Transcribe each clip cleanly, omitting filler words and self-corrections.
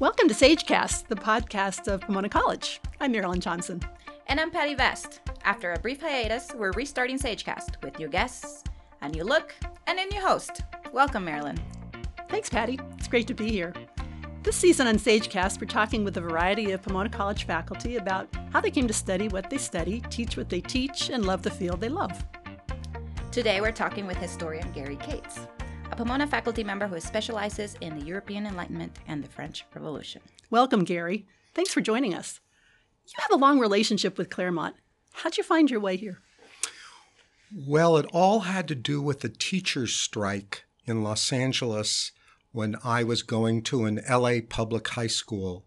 Welcome to SageCast, the podcast of Pomona College. I'm Marilyn Johnson. And I'm Patty Vest. After a brief hiatus, we're restarting SageCast with new guests, a new look, and a new host. Welcome, Marilyn. Thanks, Patty. It's great to be here. This season on SageCast, we're talking with a variety of Pomona College faculty about how they came to study what they study, teach what they teach, and love the field they love. Today, we're talking with historian Gary Kates, a Pomona faculty member who specializes in the European Enlightenment and the French Revolution. Welcome, Gary. Thanks for joining us. You have a long relationship with Claremont. How'd you find your way here? Well, it all had to do with the teachers' strike in Los Angeles when I was going to an LA public high school.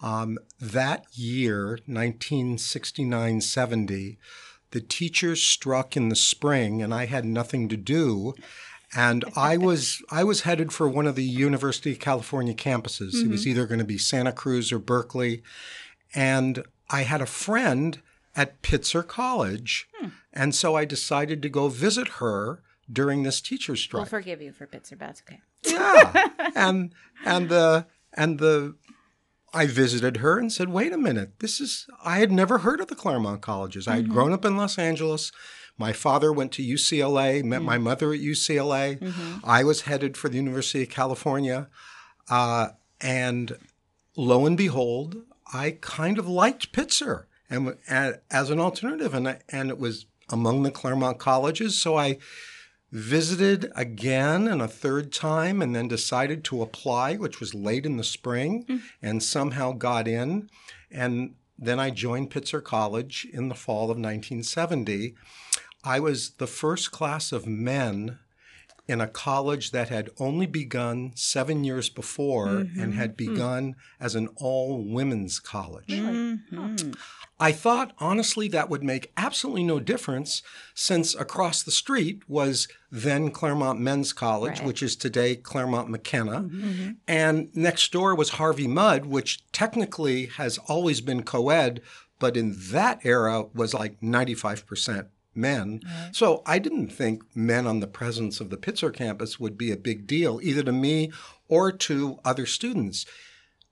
That year, 1969-70, the teachers struck in the spring and I had nothing to do. And I was headed for one of the University of California campuses. Mm-hmm. It was either going to be Santa Cruz or Berkeley. And I had a friend at Pitzer College. Hmm. And so I decided to go visit her during this teacher's strike. We'll forgive you for Pitzer, but it's okay. Yeah. I visited her and said, wait a minute, I had never heard of the Claremont Colleges. Mm-hmm. I had grown up in Los Angeles. My father went to UCLA, met mm-hmm. my mother at UCLA. Mm-hmm. I was headed for the University of California. And lo and behold, I kind of liked Pitzer and as an alternative. And it was among the Claremont Colleges. So I visited again and a third time and then decided to apply, which was late in the spring, mm-hmm. and somehow got in. And then I joined Pitzer College in the fall of 1970. I was the first class of men in a college that had only begun 7 years before mm-hmm. and had begun mm-hmm. as an all-women's college. Mm-hmm. I thought, honestly, that would make absolutely no difference since across the street was then Claremont Men's College, right. which is today Claremont McKenna. Mm-hmm. And next door was Harvey Mudd, which technically has always been co-ed, but in that era was like 95%. Men. Right. So I didn't think men on the presence of the Pitzer campus would be a big deal, either to me or to other students.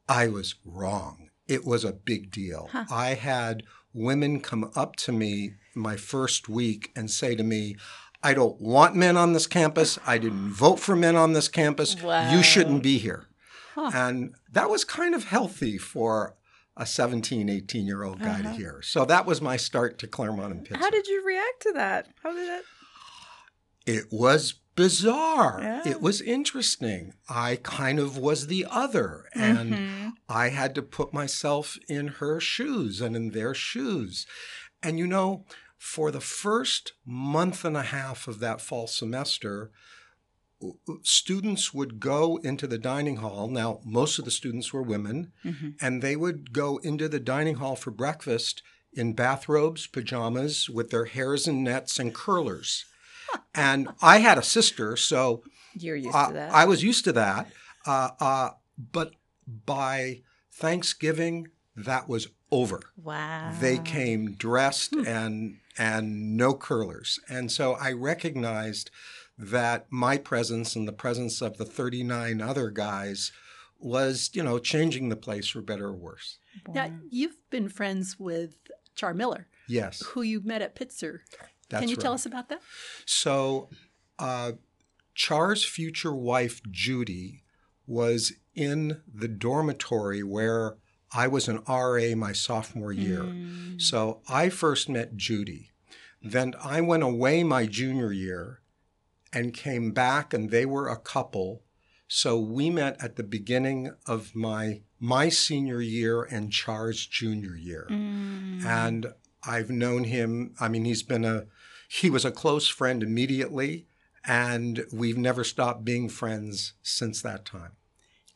I was wrong. It was a big deal. Huh. I had women come up to me my first week and say to me, I don't want men on this campus. I didn't vote for men on this campus. Wow. You shouldn't be here. Huh. And that was kind of healthy for a 17, 18-year-old guy to hear. So that was my start to Claremont and Pitzer. How did you react to that? It was bizarre. Yeah. It was interesting. I kind of was the other, and mm-hmm. I had to put myself in her shoes and in their shoes. And, you know, for the first month and a half of that fall semester, students would go into the dining hall. Now, most of the students were women, mm-hmm. and they would go into the dining hall for breakfast in bathrobes, pajamas, with their hairs in nets and curlers. And I had a sister, so you're used to that. I was used to that. But by Thanksgiving, that was over. Wow. They came dressed and no curlers. And so I recognized that my presence and the presence of the 39 other guys was, you know, changing the place for better or worse. Now, you've been friends with Char Miller. Yes. Who you met at Pitzer. That's Can you right. tell us about that? So Char's future wife, Judy, was in the dormitory where I was an RA my sophomore year. Mm. So I first met Judy. Then I went away my junior year and came back, and they were a couple. So we met at the beginning of my senior year and Char's junior year. Mm. And I've known him. I mean, he was a close friend immediately, and we've never stopped being friends since that time.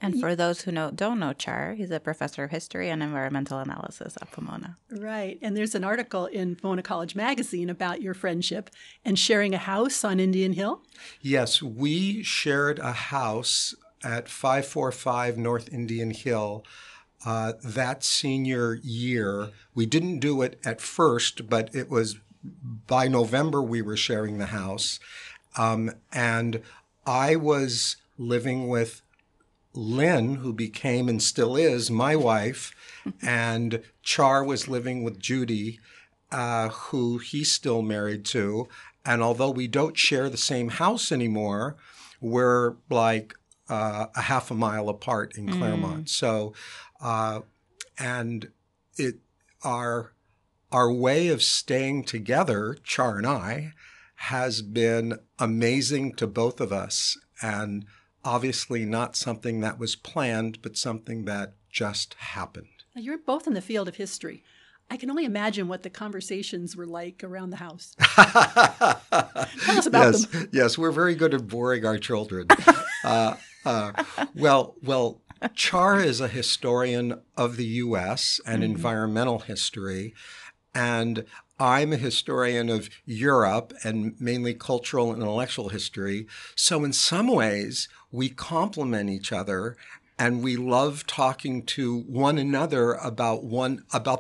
And for those who don't know Char, he's a professor of history and environmental analysis at Pomona. Right. And there's an article in Pomona College magazine about your friendship and sharing a house on Indian Hill. Yes. We shared a house at 545 North Indian Hill that senior year. We didn't do it at first, but it was by November we were sharing the house. And I was living with Lynn, who became and still is my wife, and Char was living with Judy, who he's still married to. And although we don't share the same house anymore, we're like a half a mile apart in Claremont. So, and our way of staying together, Char and I, has been amazing to both of us, and obviously not something that was planned, but something that just happened. Now, you're both in the field of history. I can only imagine what the conversations were like around the house. Tell us about them. Yes, we're very good at boring our children. Well, Char is a historian of the U.S. and environmental history, and I'm a historian of Europe and mainly cultural and intellectual history. So in some ways, we complement each other, and we love talking to one another about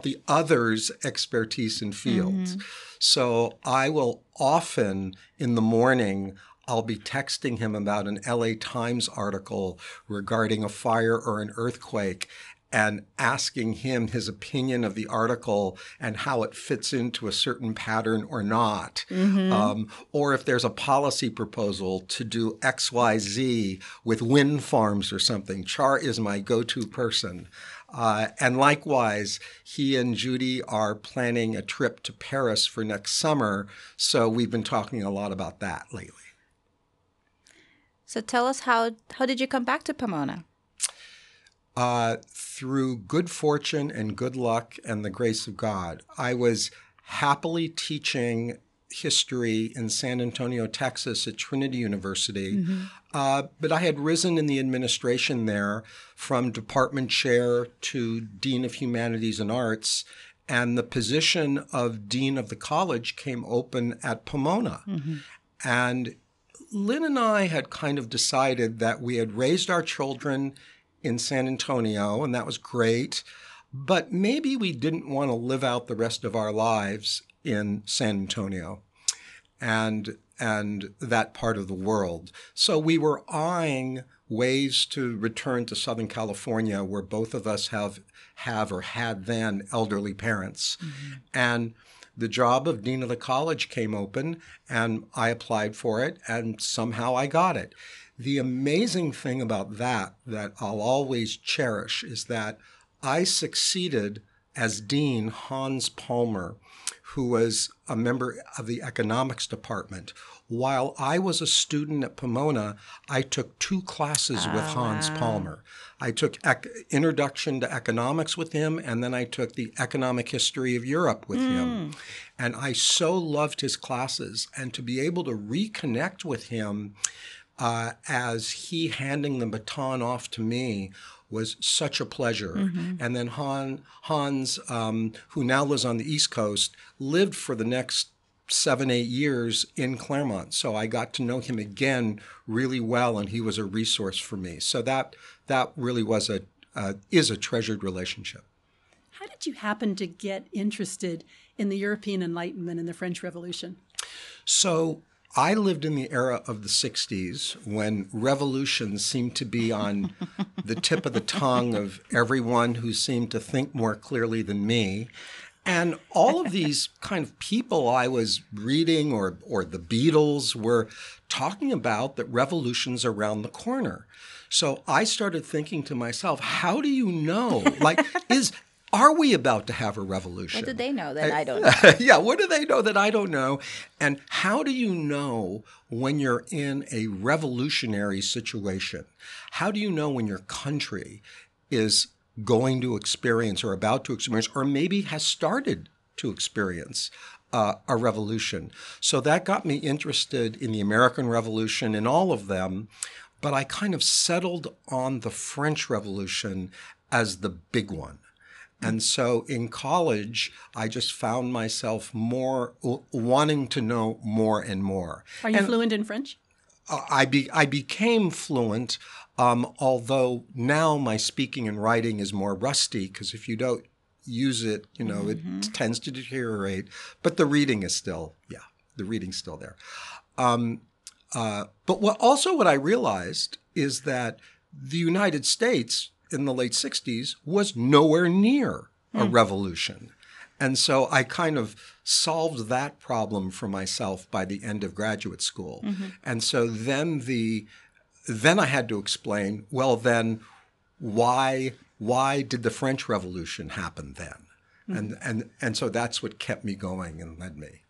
the other's expertise and fields. So I will often, in the morning, I'll be texting him about an LA Times article regarding a fire or an earthquake, and asking him his opinion of the article and how it fits into a certain pattern or not. Or if there's a policy proposal to do X, Y, Z with wind farms or something. Char is my go-to person. And likewise, he and Judy are planning a trip to Paris for next summer. So we've been talking a lot about that lately. So tell us, how did you come back to Pomona? Through good fortune and good luck and the grace of God. I was happily teaching history in San Antonio, Texas at Trinity University, but I had risen in the administration there from department chair to dean of humanities and arts, and the position of dean of the college came open at Pomona. And Lynn and I had kind of decided that we had raised our children in San Antonio, and that was great, but maybe we didn't want to live out the rest of our lives in San Antonio and that part of the world. So we were eyeing ways to return to Southern California, where both of us have or had then elderly parents. And the job of dean of the college came open, and I applied for it, and somehow I got it. The amazing thing about that I'll always cherish, is that I succeeded as dean Hans Palmer, who was a member of the economics department. While I was a student at Pomona, I took two classes with Hans Palmer. I took Introduction to Economics with him, and then I took the Economic History of Europe with him. And I so loved his classes, and to be able to reconnect with him as he handing the baton off to me was such a pleasure. And then Hans, who now lives on the East Coast, lived for the next 7-8 years in Claremont. So I got to know him again really well, and he was a resource for me. So that really was is a treasured relationship. How did you happen to get interested in the European Enlightenment and the French Revolution? So I lived in the era of the 60s, when revolutions seemed to be on the tip of the tongue of everyone who seemed to think more clearly than me. And all of these kind of people I was reading or the Beatles were talking about, that revolution's around the corner. So I started thinking to myself, how do you know? Like, are we about to have a revolution? What do they know that I don't know? Yeah, what do they know that I don't know? And how do you know when you're in a revolutionary situation? How do you know when your country is going to experience, or about to experience, or maybe has started to experience a revolution? So that got me interested in the American Revolution and all of them, but I kind of settled on the French Revolution as the big one. And so in college, I just found myself more wanting to know more and more. Are you fluent in French? I became fluent, although now my speaking and writing is more rusty, because if you don't use it, it tends to deteriorate. But the reading is still, the reading's still there. But what I realized is that the United States in the late 60s was nowhere near a revolution. And so I kind of solved that problem for myself by the end of graduate school. Mm-hmm. And so then I had to explain, well, then why did the French Revolution happen then? Mm-hmm. And so that's what kept me going and led me.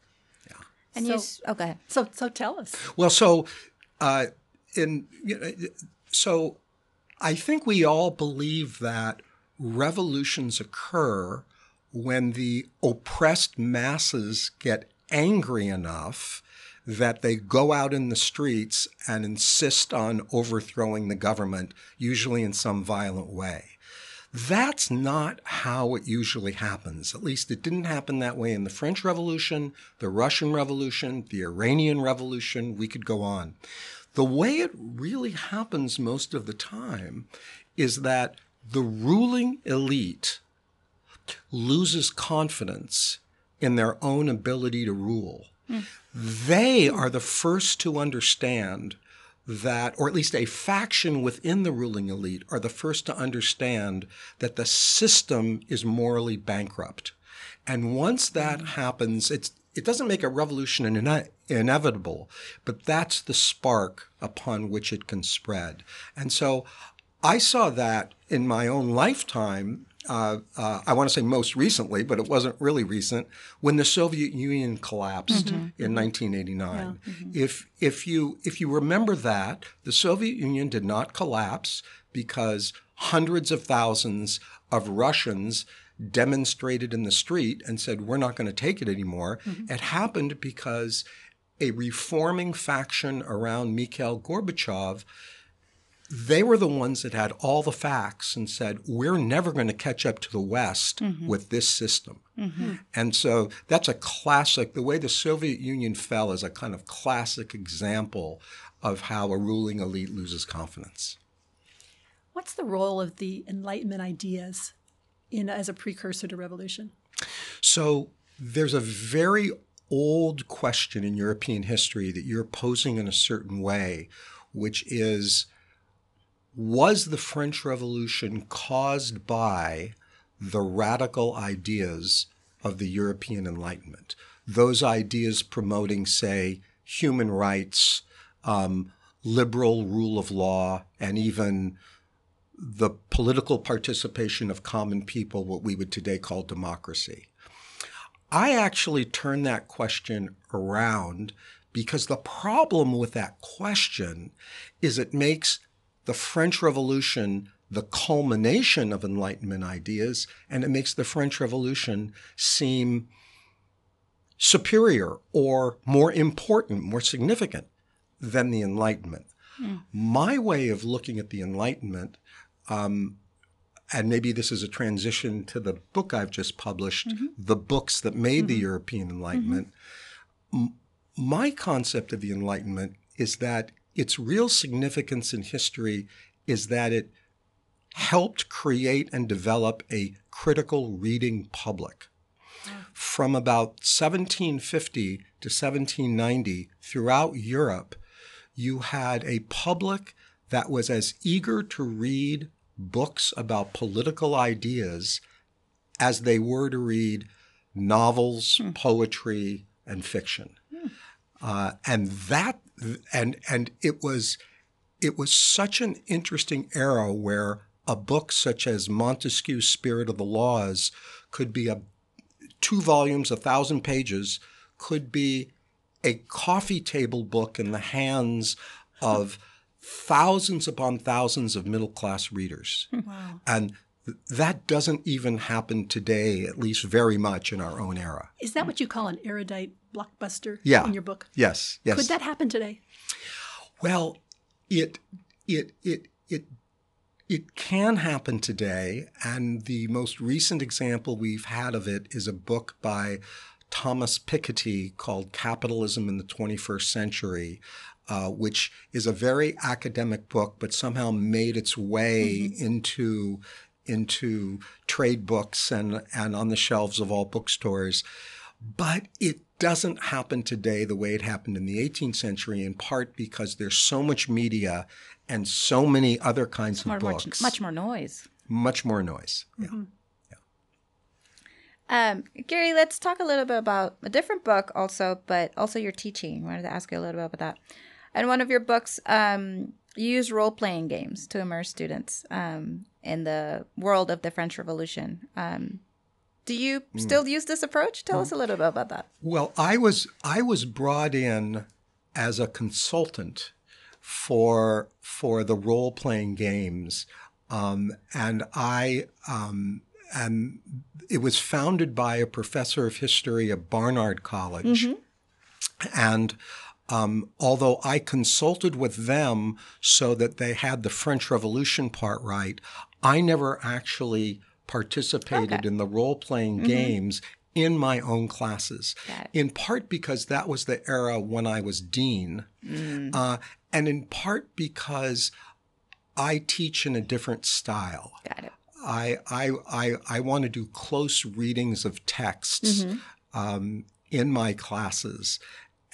Yeah. And oh, go ahead. So tell us. Well, so I think we all believe that revolutions occur when the oppressed masses get angry enough that they go out in the streets and insist on overthrowing the government, usually in some violent way. That's not how it usually happens. At least it didn't happen that way in the French Revolution, the Russian Revolution, the Iranian Revolution. We could go on. The way it really happens most of the time is that the ruling elite loses confidence in their own ability to rule. Mm. They are the first to understand that, or at least a faction within the ruling elite are the first to understand that the system is morally bankrupt. And once that happens, it doesn't make a revolution inevitable, but that's the spark upon which it can spread. And so I saw that in my own lifetime. I want to say most recently, but it wasn't really recent, when the Soviet Union collapsed in 1989. Yeah. Mm-hmm. If you remember that, the Soviet Union did not collapse because hundreds of thousands of Russians demonstrated in the street and said, we're not going to take it anymore. Mm-hmm. It happened because a reforming faction around Mikhail Gorbachev, they were the ones that had all the facts and said, we're never going to catch up to the West with this system. Mm-hmm. And so that's a classic, the way the Soviet Union fell is a kind of classic example of how a ruling elite loses confidence. What's the role of the Enlightenment ideas as a precursor to revolution? So there's a very old question in European history that you're posing in a certain way, which is, was the French Revolution caused by the radical ideas of the European Enlightenment? Those ideas promoting, say, human rights, liberal rule of law, and even the political participation of common people, what we would today call democracy. I actually turn that question around because the problem with that question is it makes the French Revolution the culmination of Enlightenment ideas, and it makes the French Revolution seem superior or more important, more significant than the Enlightenment. Mm. My way of looking at the Enlightenment, and maybe this is a transition to the book I've just published, The Books That Made the European Enlightenment, my concept of the Enlightenment is that its real significance in history is that it helped create and develop a critical reading public. From about 1750 to 1790, throughout Europe, you had a public that was as eager to read books about political ideas as they were to read novels, poetry, and fiction. And it was such an interesting era where a book such as Montesquieu's Spirit of the Laws could be two volumes, 1,000 pages, could be a coffee table book in the hands of thousands upon thousands of middle-class readers. Wow. And that doesn't even happen today, at least very much in our own era. Is that what you call an erudite blockbuster in your book? Yes. Could that happen today? Well, it can happen today, and the most recent example we've had of it is a book by Thomas Piketty called Capitalism in the 21st Century, which is a very academic book, but somehow made its way into trade books and on the shelves of all bookstores. But it doesn't happen today the way it happened in the 18th century, in part because there's so much media and so many other kinds of books. Much more noise. Much more noise. Mm-hmm. Yeah. Gary, let's talk a little bit about a different book also, but also your teaching. I wanted to ask you a little bit about that. And one of your books, you use role-playing games to immerse students in the world of the French Revolution. Do you still use this approach? Tell us a little bit about that. Well, I was brought in as a consultant for the role-playing games, and it was founded by a professor of history at Barnard College, and although I consulted with them so that they had the French Revolution part right, I never actually participated in the role-playing games in my own classes, in part because that was the era when I was dean, and in part because I teach in a different style. Got it. I want to do close readings of texts in my classes,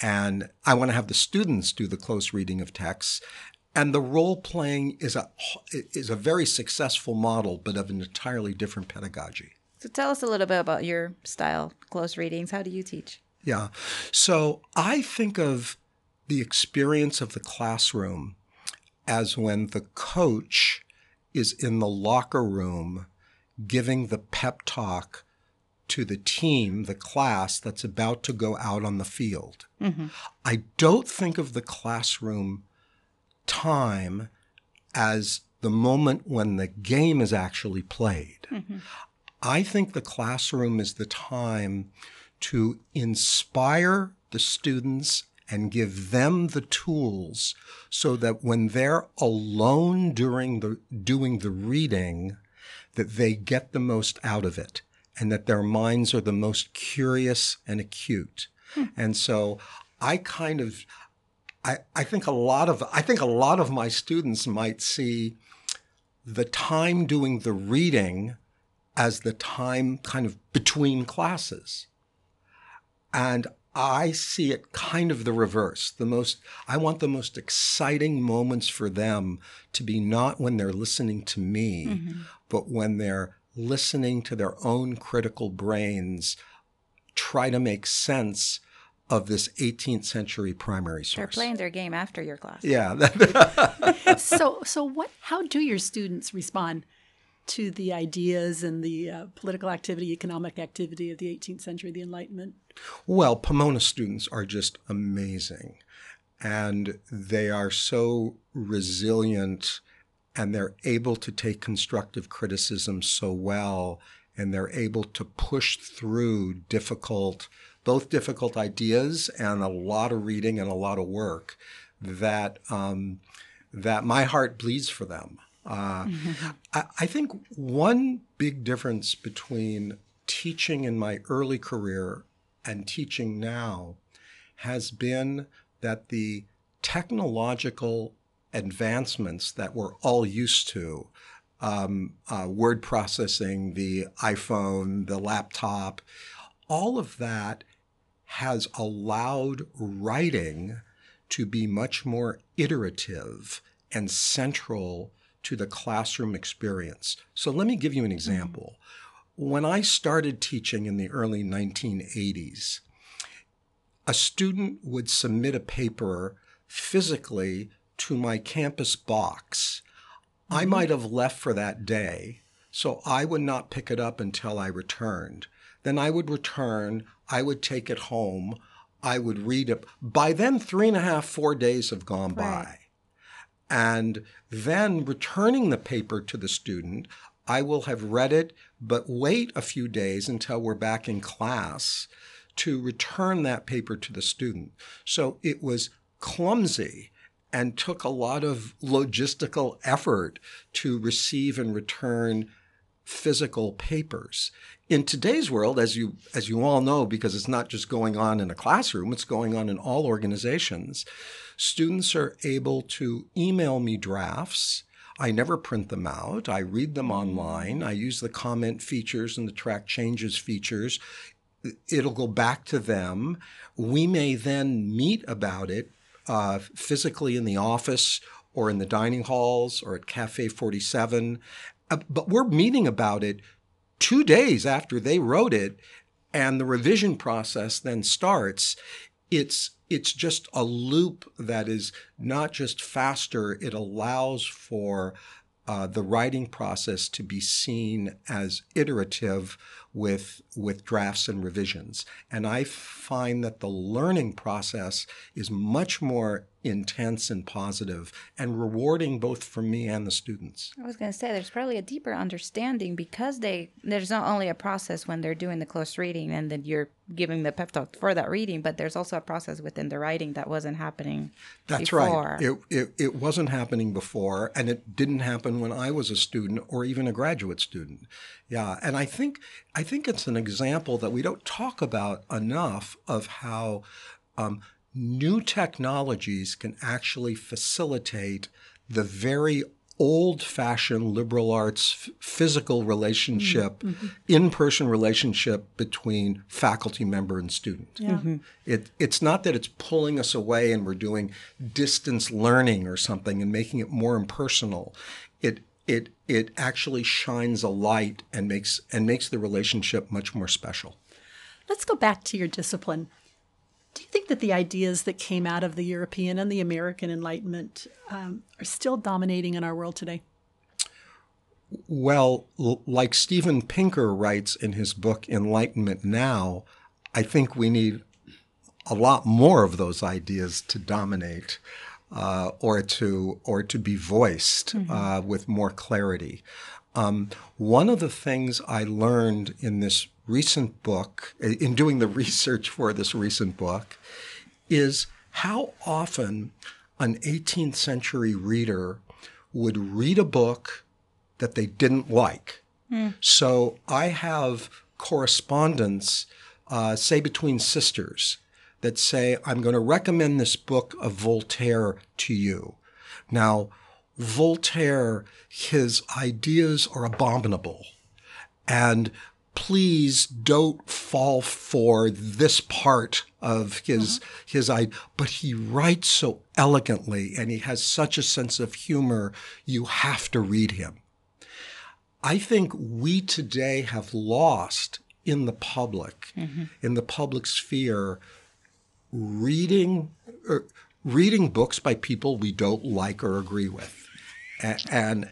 and I want to have the students do the close reading of texts. And the role-playing is a very successful model, but of an entirely different pedagogy. So tell us a little bit about your style, close readings. How do you teach? Yeah. So I think of the experience of the classroom as when the coach is in the locker room giving the pep talk to the team, the class that's about to go out on the field. I don't think of the classroom time as the moment when the game is actually played. I think the classroom is the time to inspire the students and give them the tools so that when they're alone during doing the reading, that they get the most out of it and that their minds are the most curious and acute. And so I think a lot of my students might see the time doing the reading as the time kind of between classes. And I see it kind of the reverse. I want the most exciting moments for them to be not when they're listening to me, but when they're listening to their own critical brains try to make sense of this 18th century primary source. They're playing their game after your class. Yeah. So what? How do your students respond to the ideas and the political activity, economic activity of the 18th century, the Enlightenment? Well, Pomona students are just amazing. And they are so resilient, and they're able to take constructive criticism so well, and they're able to push through both difficult ideas and a lot of reading and a lot of work, that my heart bleeds for them. I think one big difference between teaching in my early career and teaching now has been that the technological advancements that we're all used to, word processing, the iPhone, the laptop, all of that has allowed writing to be much more iterative and central to the classroom experience. So let me give you an example. When I started teaching in the early 1980s, a student would submit a paper physically to my campus box. I might have left for that day, so I would not pick it up until I returned. Then I would return, I would take it home, I would read it. By then, 3.5, 4 days have gone by. And then returning the paper to the student, I will have read it, but wait a few days until we're back in class to return that paper to the student. So it was clumsy and took a lot of logistical effort to receive and return physical papers. In today's world, as you all know, because it's not just going on in a classroom, it's going on in all organizations, students are able to email me drafts. I never print them out. I read them online. I use the comment features and the track changes features. It'll go back to them. We may then meet about it physically in the office or in the dining halls or at Cafe 47. But we're meeting about it 2 days after they wrote it, and the revision process then starts. It's just a loop that is not just faster, it allows for the writing process to be seen as iterative with drafts and revisions. And I find that the learning process is much more intense and positive and rewarding both for me and the students. I was going to say, there's probably a deeper understanding because there's not only a process when they're doing the close reading and then you're giving the pep talk for that reading, but there's also a process within the writing that wasn't happening before. That's right. It wasn't happening before, and it didn't happen when I was a student or even a graduate student. Yeah, and I think it's an example that we don't talk about enough of how new technologies can actually facilitate the very old-fashioned liberal arts physical relationship, mm-hmm. in-person relationship between faculty member and student. Yeah. Mm-hmm. It's not that it's pulling us away and we're doing distance learning or something and making it more impersonal. It actually shines a light and makes the relationship much more special. Let's go back to your discipline. Do you think that the ideas that came out of the European and the American Enlightenment are still dominating in our world today? Well, like Steven Pinker writes in his book Enlightenment Now, I think we need a lot more of those ideas to dominate or to be voiced, mm-hmm. With more clarity. One of the things I learned in this recent book, in doing the research for this recent book, is how often an 18th century reader would read a book that they didn't like. Mm. So I have correspondence, say between sisters, that say, I'm going to recommend this book of Voltaire to you. Now, Voltaire, his ideas are abominable, and please don't fall for this part of his idea. But he writes so elegantly and he has such a sense of humor, you have to read him. I think we today have lost in the public, mm-hmm. in the public sphere, reading books by people we don't like or agree with. And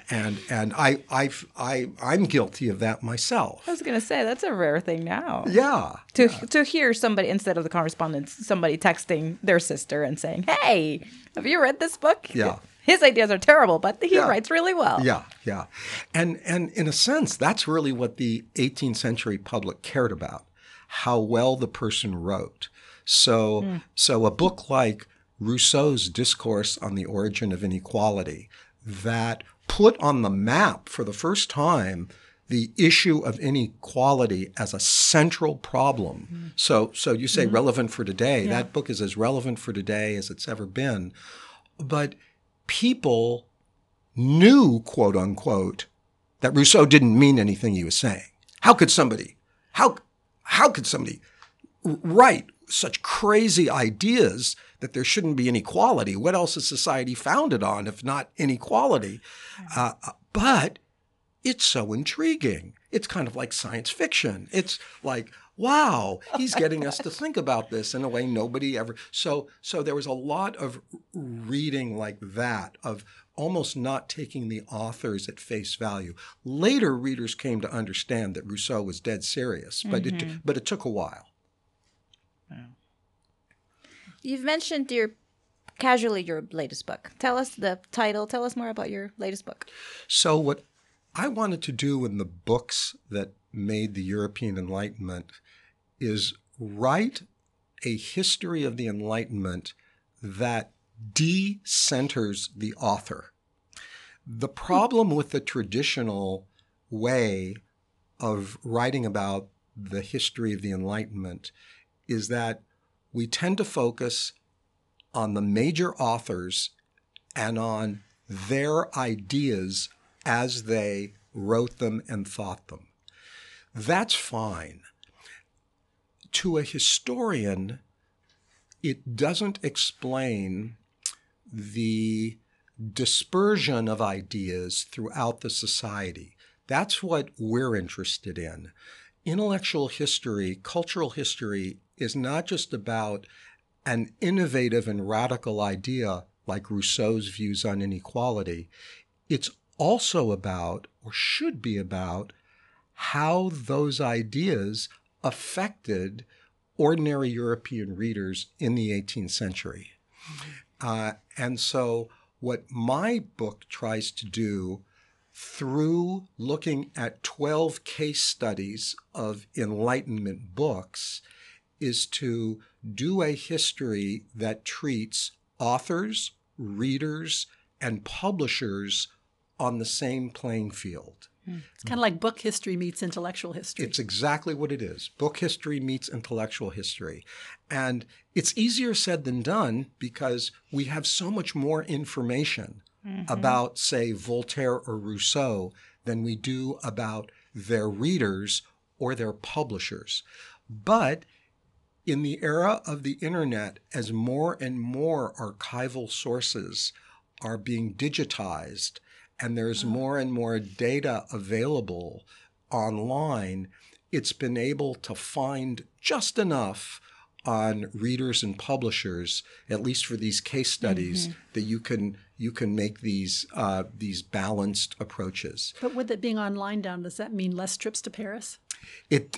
I'm guilty of that myself. I was going to say, that's a rare thing now. Yeah. To hear somebody, instead of the correspondence, somebody texting their sister and saying, hey, have you read this book? Yeah. His ideas are terrible, but he writes really well. Yeah, yeah. And in a sense, that's really what the 18th century public cared about, how well the person wrote. So a book like Rousseau's Discourse on the Origin of Inequality that put on the map for the first time the issue of inequality as a central problem. Mm-hmm. So you say mm-hmm. relevant for today. Yeah. That book is as relevant for today as it's ever been. But people knew, quote unquote, that Rousseau didn't mean anything he was saying. How could somebody write such crazy ideas that there shouldn't be inequality? What else is society founded on if not inequality? But it's so intriguing. It's kind of like science fiction. It's like, wow, he's getting us to think about this in a way nobody ever. So there was a lot of reading like that, of almost not taking the authors at face value. Later readers came to understand that Rousseau was dead serious, but mm-hmm. it took a while. You've mentioned your latest book. Tell us the title. Tell us more about your latest book. So what I wanted to do in the books that made the European Enlightenment is write a history of the Enlightenment that de-centers the author. The problem with the traditional way of writing about the history of the Enlightenment is that we tend to focus on the major authors and on their ideas as they wrote them and thought them. That's fine. To a historian, it doesn't explain the dispersion of ideas throughout the society. That's what we're interested in. Intellectual history, cultural history, is not just about an innovative and radical idea like Rousseau's views on inequality. It's also about, or should be about, how those ideas affected ordinary European readers in the 18th century. And so what my book tries to do through looking at 12 case studies of Enlightenment books is to do a history that treats authors, readers, and publishers on the same playing field. It's kind of like book history meets intellectual history. It's exactly what it is. Book history meets intellectual history. And it's easier said than done because we have so much more information about, say, Voltaire or Rousseau than we do about their readers or their publishers. But in the era of the internet, as more and more archival sources are being digitized, and there's more and more data available online, it's been able to find just enough on readers and publishers, at least for these case studies, that you can make these balanced approaches. But with it being online, down, does that mean less trips to Paris? It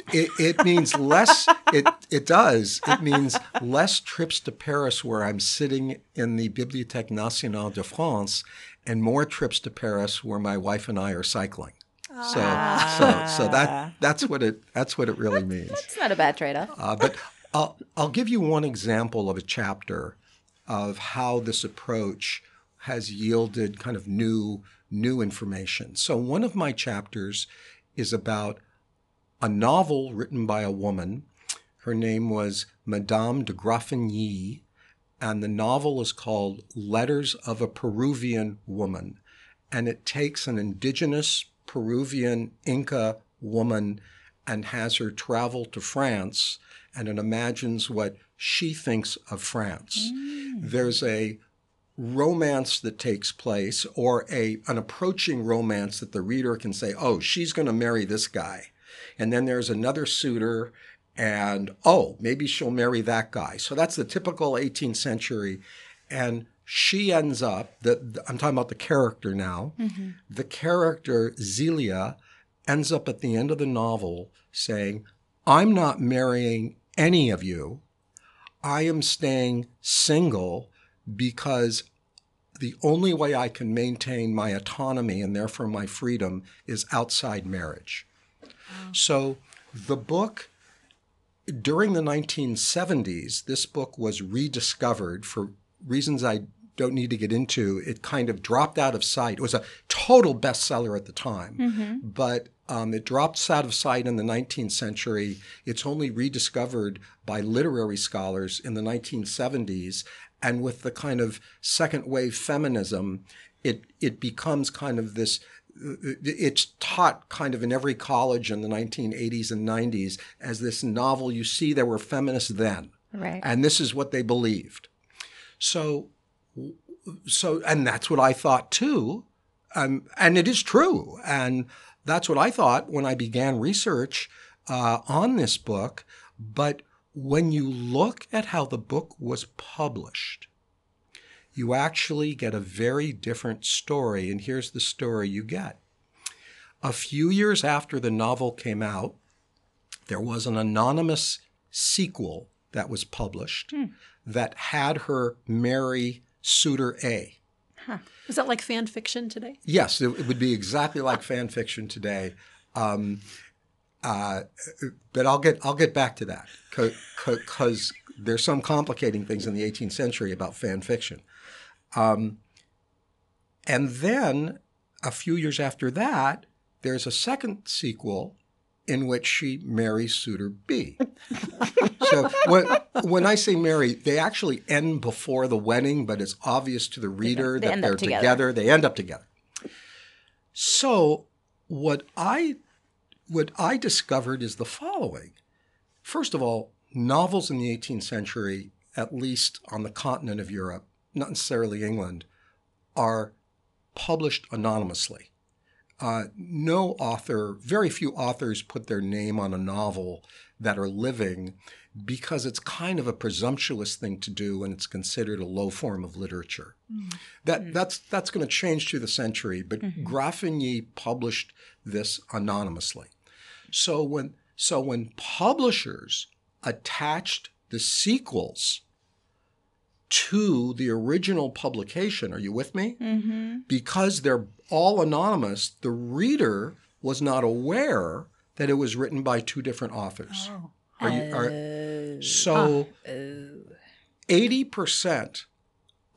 means less. It does. It means less trips to Paris, where I'm sitting in the Bibliothèque Nationale de France, and more trips to Paris where my wife and I are cycling. So that's what it really means. That's not a bad trade-off. But I'll give you one example of a chapter of how this approach has yielded kind of new information. So one of my chapters is about a novel written by a woman. Her name was Madame de Graffigny, and the novel is called Letters of a Peruvian Woman. And it takes an indigenous Peruvian Inca woman and has her travel to France, and it imagines what she thinks of France. There's a romance that takes place, or an approaching romance that the reader can say, oh, she's going to marry this guy. And then there's another suitor, and, oh, maybe she'll marry that guy. So that's the typical 18th century. And she ends up, I'm talking about the character now, the character Zelia ends up at the end of the novel saying, I'm not marrying any of you. I am staying single because the only way I can maintain my autonomy and therefore my freedom is outside marriage. So the book, during the 1970s, this book was rediscovered for reasons I don't need to get into. It kind of dropped out of sight. It was a total bestseller at the time, but it dropped out of sight in the 19th century. It's only rediscovered by literary scholars in the 1970s, and with the kind of second wave feminism, it becomes kind of this. It's taught kind of in every college in the 1980s and 90s as this novel. You see, there were feminists then, right? And this is what they believed. So, and that's what I thought too. And it is true. And that's what I thought when I began research on this book. But when you look at how the book was published, you actually get a very different story, and here's the story you get. A few years after the novel came out, there was an anonymous sequel that was published that had her marry suitor A. Is that like fan fiction today? Yes, it would be exactly like fan fiction today. But I'll get back to that, because there's some complicating things in the 18th century about fan fiction. And then a few years after that, there's a second sequel in which she marries suitor B. So when I say marry, they actually end before the wedding, but it's obvious to the reader that they're together. They end up together. So what I discovered is the following. First of all, novels in the 18th century, at least on the continent of Europe, not necessarily England, are published anonymously. No author, very few authors put their name on a novel that are living because it's kind of a presumptuous thing to do and it's considered a low form of literature. Mm-hmm. That's going to change through the century, but mm-hmm. Graffigny published this anonymously. So when publishers attached the sequels to the original publication, are you with me? Mm-hmm. Because they're all anonymous, the reader was not aware that it was written by two different authors. Oh. So 80%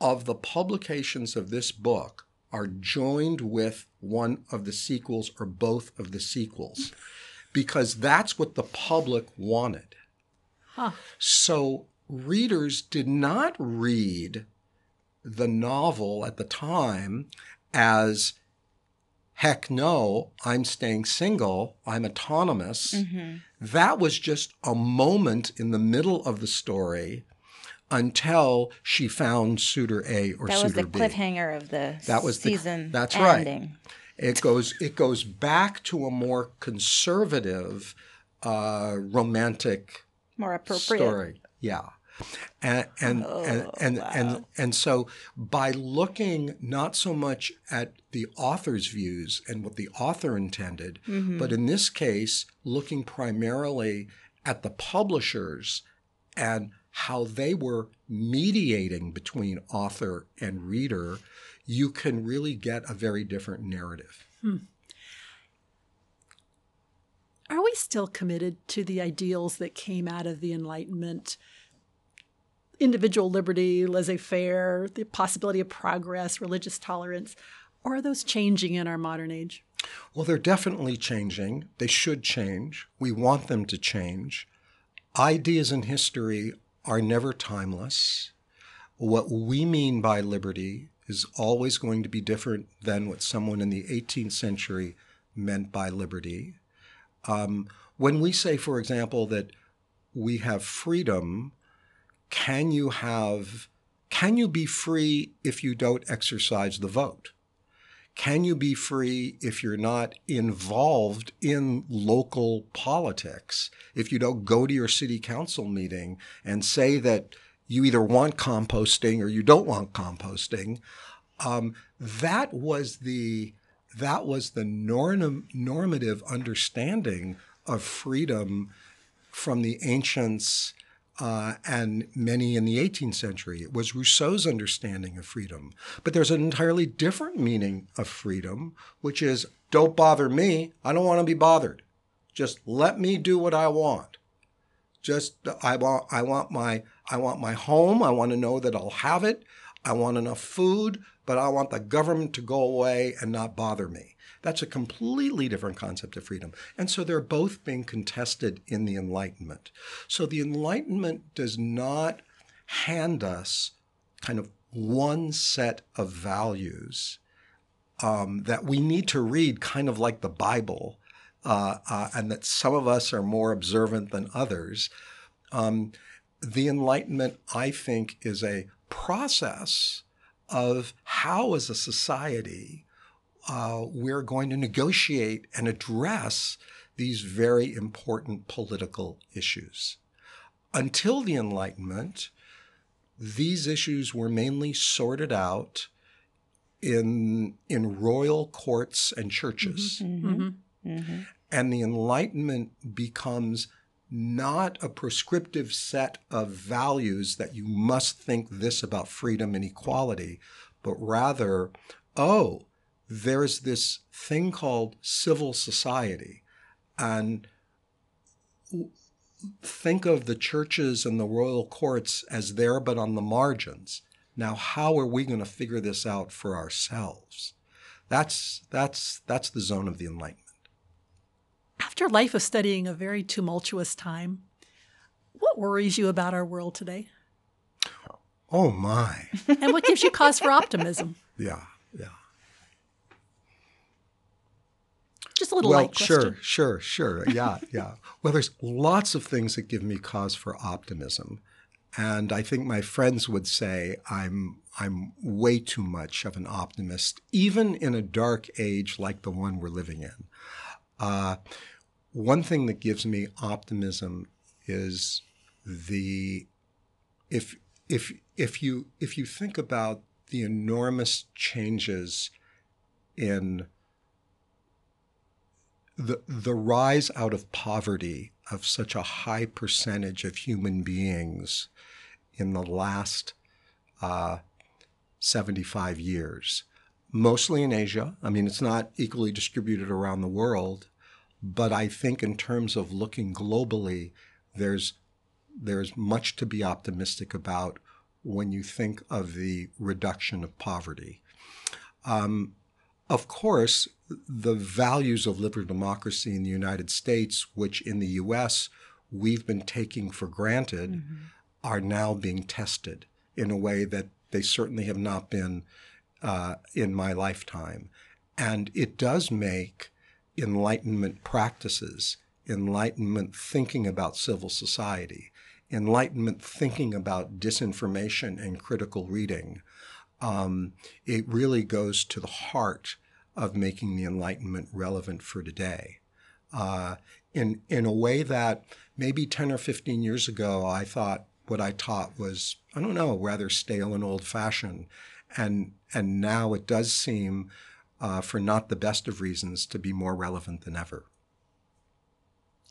of the publications of this book are joined with one of the sequels or both of the sequels because that's what the public wanted. Huh. So readers did not read the novel at the time as, heck no, I'm staying single, I'm autonomous. Mm-hmm. That was just a moment in the middle of the story until she found suitor A or suitor B. That was the cliffhanger of the season. That's right. It goes back to a more conservative, romantic, more appropriate story. Yeah. And so by looking not so much at the author's views and what the author intended, mm-hmm. but in this case, looking primarily at the publishers and how they were mediating between author and reader, you can really get a very different narrative. Hmm. Are we still committed to the ideals that came out of the Enlightenment? Individual liberty, laissez-faire, the possibility of progress, religious tolerance, or are those changing in our modern age? Well, they're definitely changing. They should change. We want them to change. Ideas in history are never timeless. What we mean by liberty is always going to be different than what someone in the 18th century meant by liberty. When we say, for example, that we have freedom, can you be free if you don't exercise the vote? Can you be free if you're not involved in local politics? If you don't go to your city council meeting and say that you either want composting or you don't want composting? That was the normative understanding of freedom from the ancients. And many in the 18th century. It was Rousseau's understanding of freedom. But there's an entirely different meaning of freedom, which is, don't bother me. I don't want to be bothered. Just let me do what I want. Just, I want my home. I want to know that I'll have it. I want enough food, but I want the government to go away and not bother me. That's a completely different concept of freedom. And so they're both being contested in the Enlightenment. So the Enlightenment does not hand us kind of one set of values that we need to read kind of like the Bible, and that some of us are more observant than others. The Enlightenment, I think, is a process of how, as a society, we're going to negotiate and address these very important political issues. Until the Enlightenment, these issues were mainly sorted out in royal courts and churches. Mm-hmm, mm-hmm, mm-hmm. And the Enlightenment becomes not a prescriptive set of values that you must think this about freedom and equality, but rather, oh, there's this thing called civil society, and think of the churches and the royal courts as there but on the margins. Now, how are we going to figure this out for ourselves? That's the zone of the Enlightenment. After a life of studying a very tumultuous time, what worries you about our world today? Oh, my. And what gives you cause for optimism? Yeah. Just a little light question. Sure. Yeah. Well, there's lots of things that give me cause for optimism. And I think my friends would say I'm way too much of an optimist, even in a dark age like the one we're living in. One thing that gives me optimism is the if you think about the enormous changes in the rise out of poverty of such a high percentage of human beings in the last 75 years, mostly in Asia. I mean, it's not equally distributed around the world, but I think in terms of looking globally, there's much to be optimistic about when you think of the reduction of poverty. Of course, the values of liberal democracy in the United States, which in the U.S. we've been taking for granted, are now being tested in a way that they certainly have not been in my lifetime. And it does make Enlightenment practices, Enlightenment thinking about civil society, Enlightenment thinking about disinformation and critical reading. It really goes to the heart of making the Enlightenment relevant for today. In a way that maybe 10 or 15 years ago, I thought what I taught was, I don't know, rather stale and old-fashioned. And now it does seem, for not the best of reasons, to be more relevant than ever.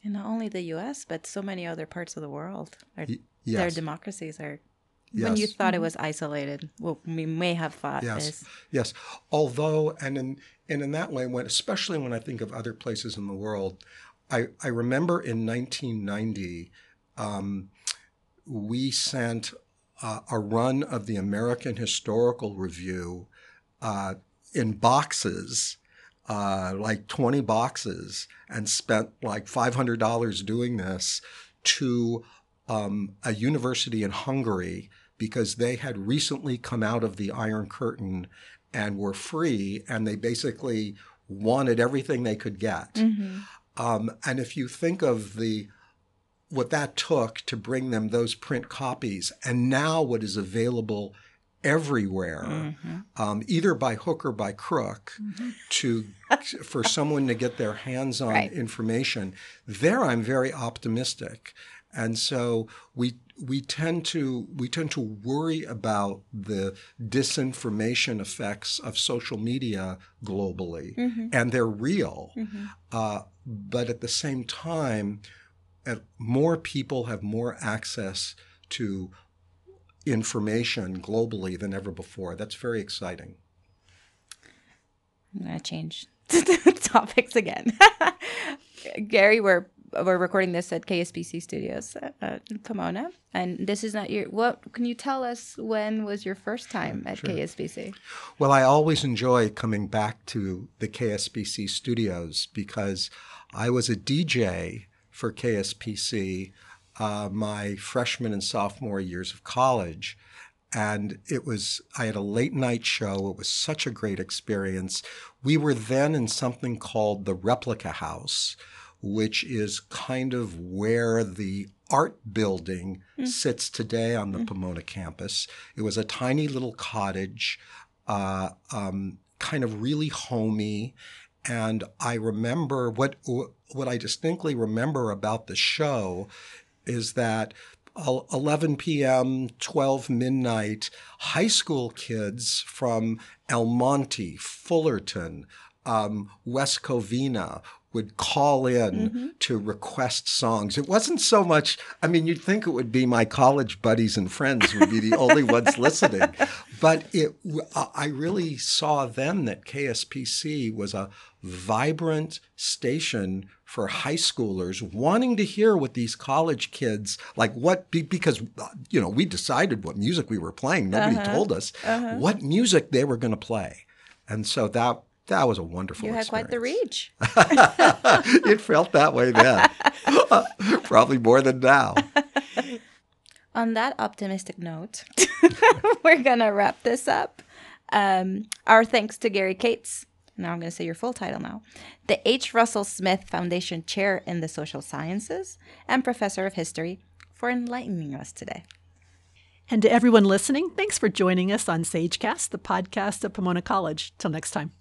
And not only the U.S., but so many other parts of the world. Their democracies are... Yes. When you thought it was isolated, well, we may have thought this. Yes. Although, and in that way, especially when I think of other places in the world, I remember in 1990, we sent a run of the American Historical Review in boxes, like 20 boxes, and spent like $500 doing this to a university in Hungary, because they had recently come out of the Iron Curtain and were free, and they basically wanted everything they could get. And if you think of what that took to bring them those print copies, and now what is available everywhere, either by hook or by crook, for someone to get their hands on information, there I'm very optimistic. And so we tend to worry about the disinformation effects of social media globally, and they're real. But at the same time, more people have more access to information globally than ever before. That's very exciting. I'm going to change topics again. Gary, we're recording this at KSPC Studios in Pomona, and this is not your... What can you tell us? When was your first time at KSPC? Well, I always enjoy coming back to the KSPC Studios because I was a DJ for KSPC my freshman and sophomore years of college, and I had a late night show. It was such a great experience. We were then in something called the Replica House, which is kind of where the art building sits today on the Pomona campus. It was a tiny little cottage, kind of really homey. And I remember what I distinctly remember about the show is that 11 p.m., 12 midnight, high school kids from El Monte, Fullerton, West Covina, would call in to request songs. It wasn't so much, I mean, you'd think it would be my college buddies and friends would be the only ones listening. But I really saw then that KSPC was a vibrant station for high schoolers wanting to hear what these college kids, because, you know, we decided what music we were playing. Nobody told us what music they were going to play. And so that was a wonderful experience. You had quite the reach. It felt that way then. Probably more than now. On that optimistic note, we're going to wrap this up. Our thanks to Gary Kates. Now I'm going to say your full title now. The H. Russell Smith Foundation Chair in the Social Sciences and Professor of History, for enlightening us today. And to everyone listening, thanks for joining us on SageCast, the podcast of Pomona College. Till next time.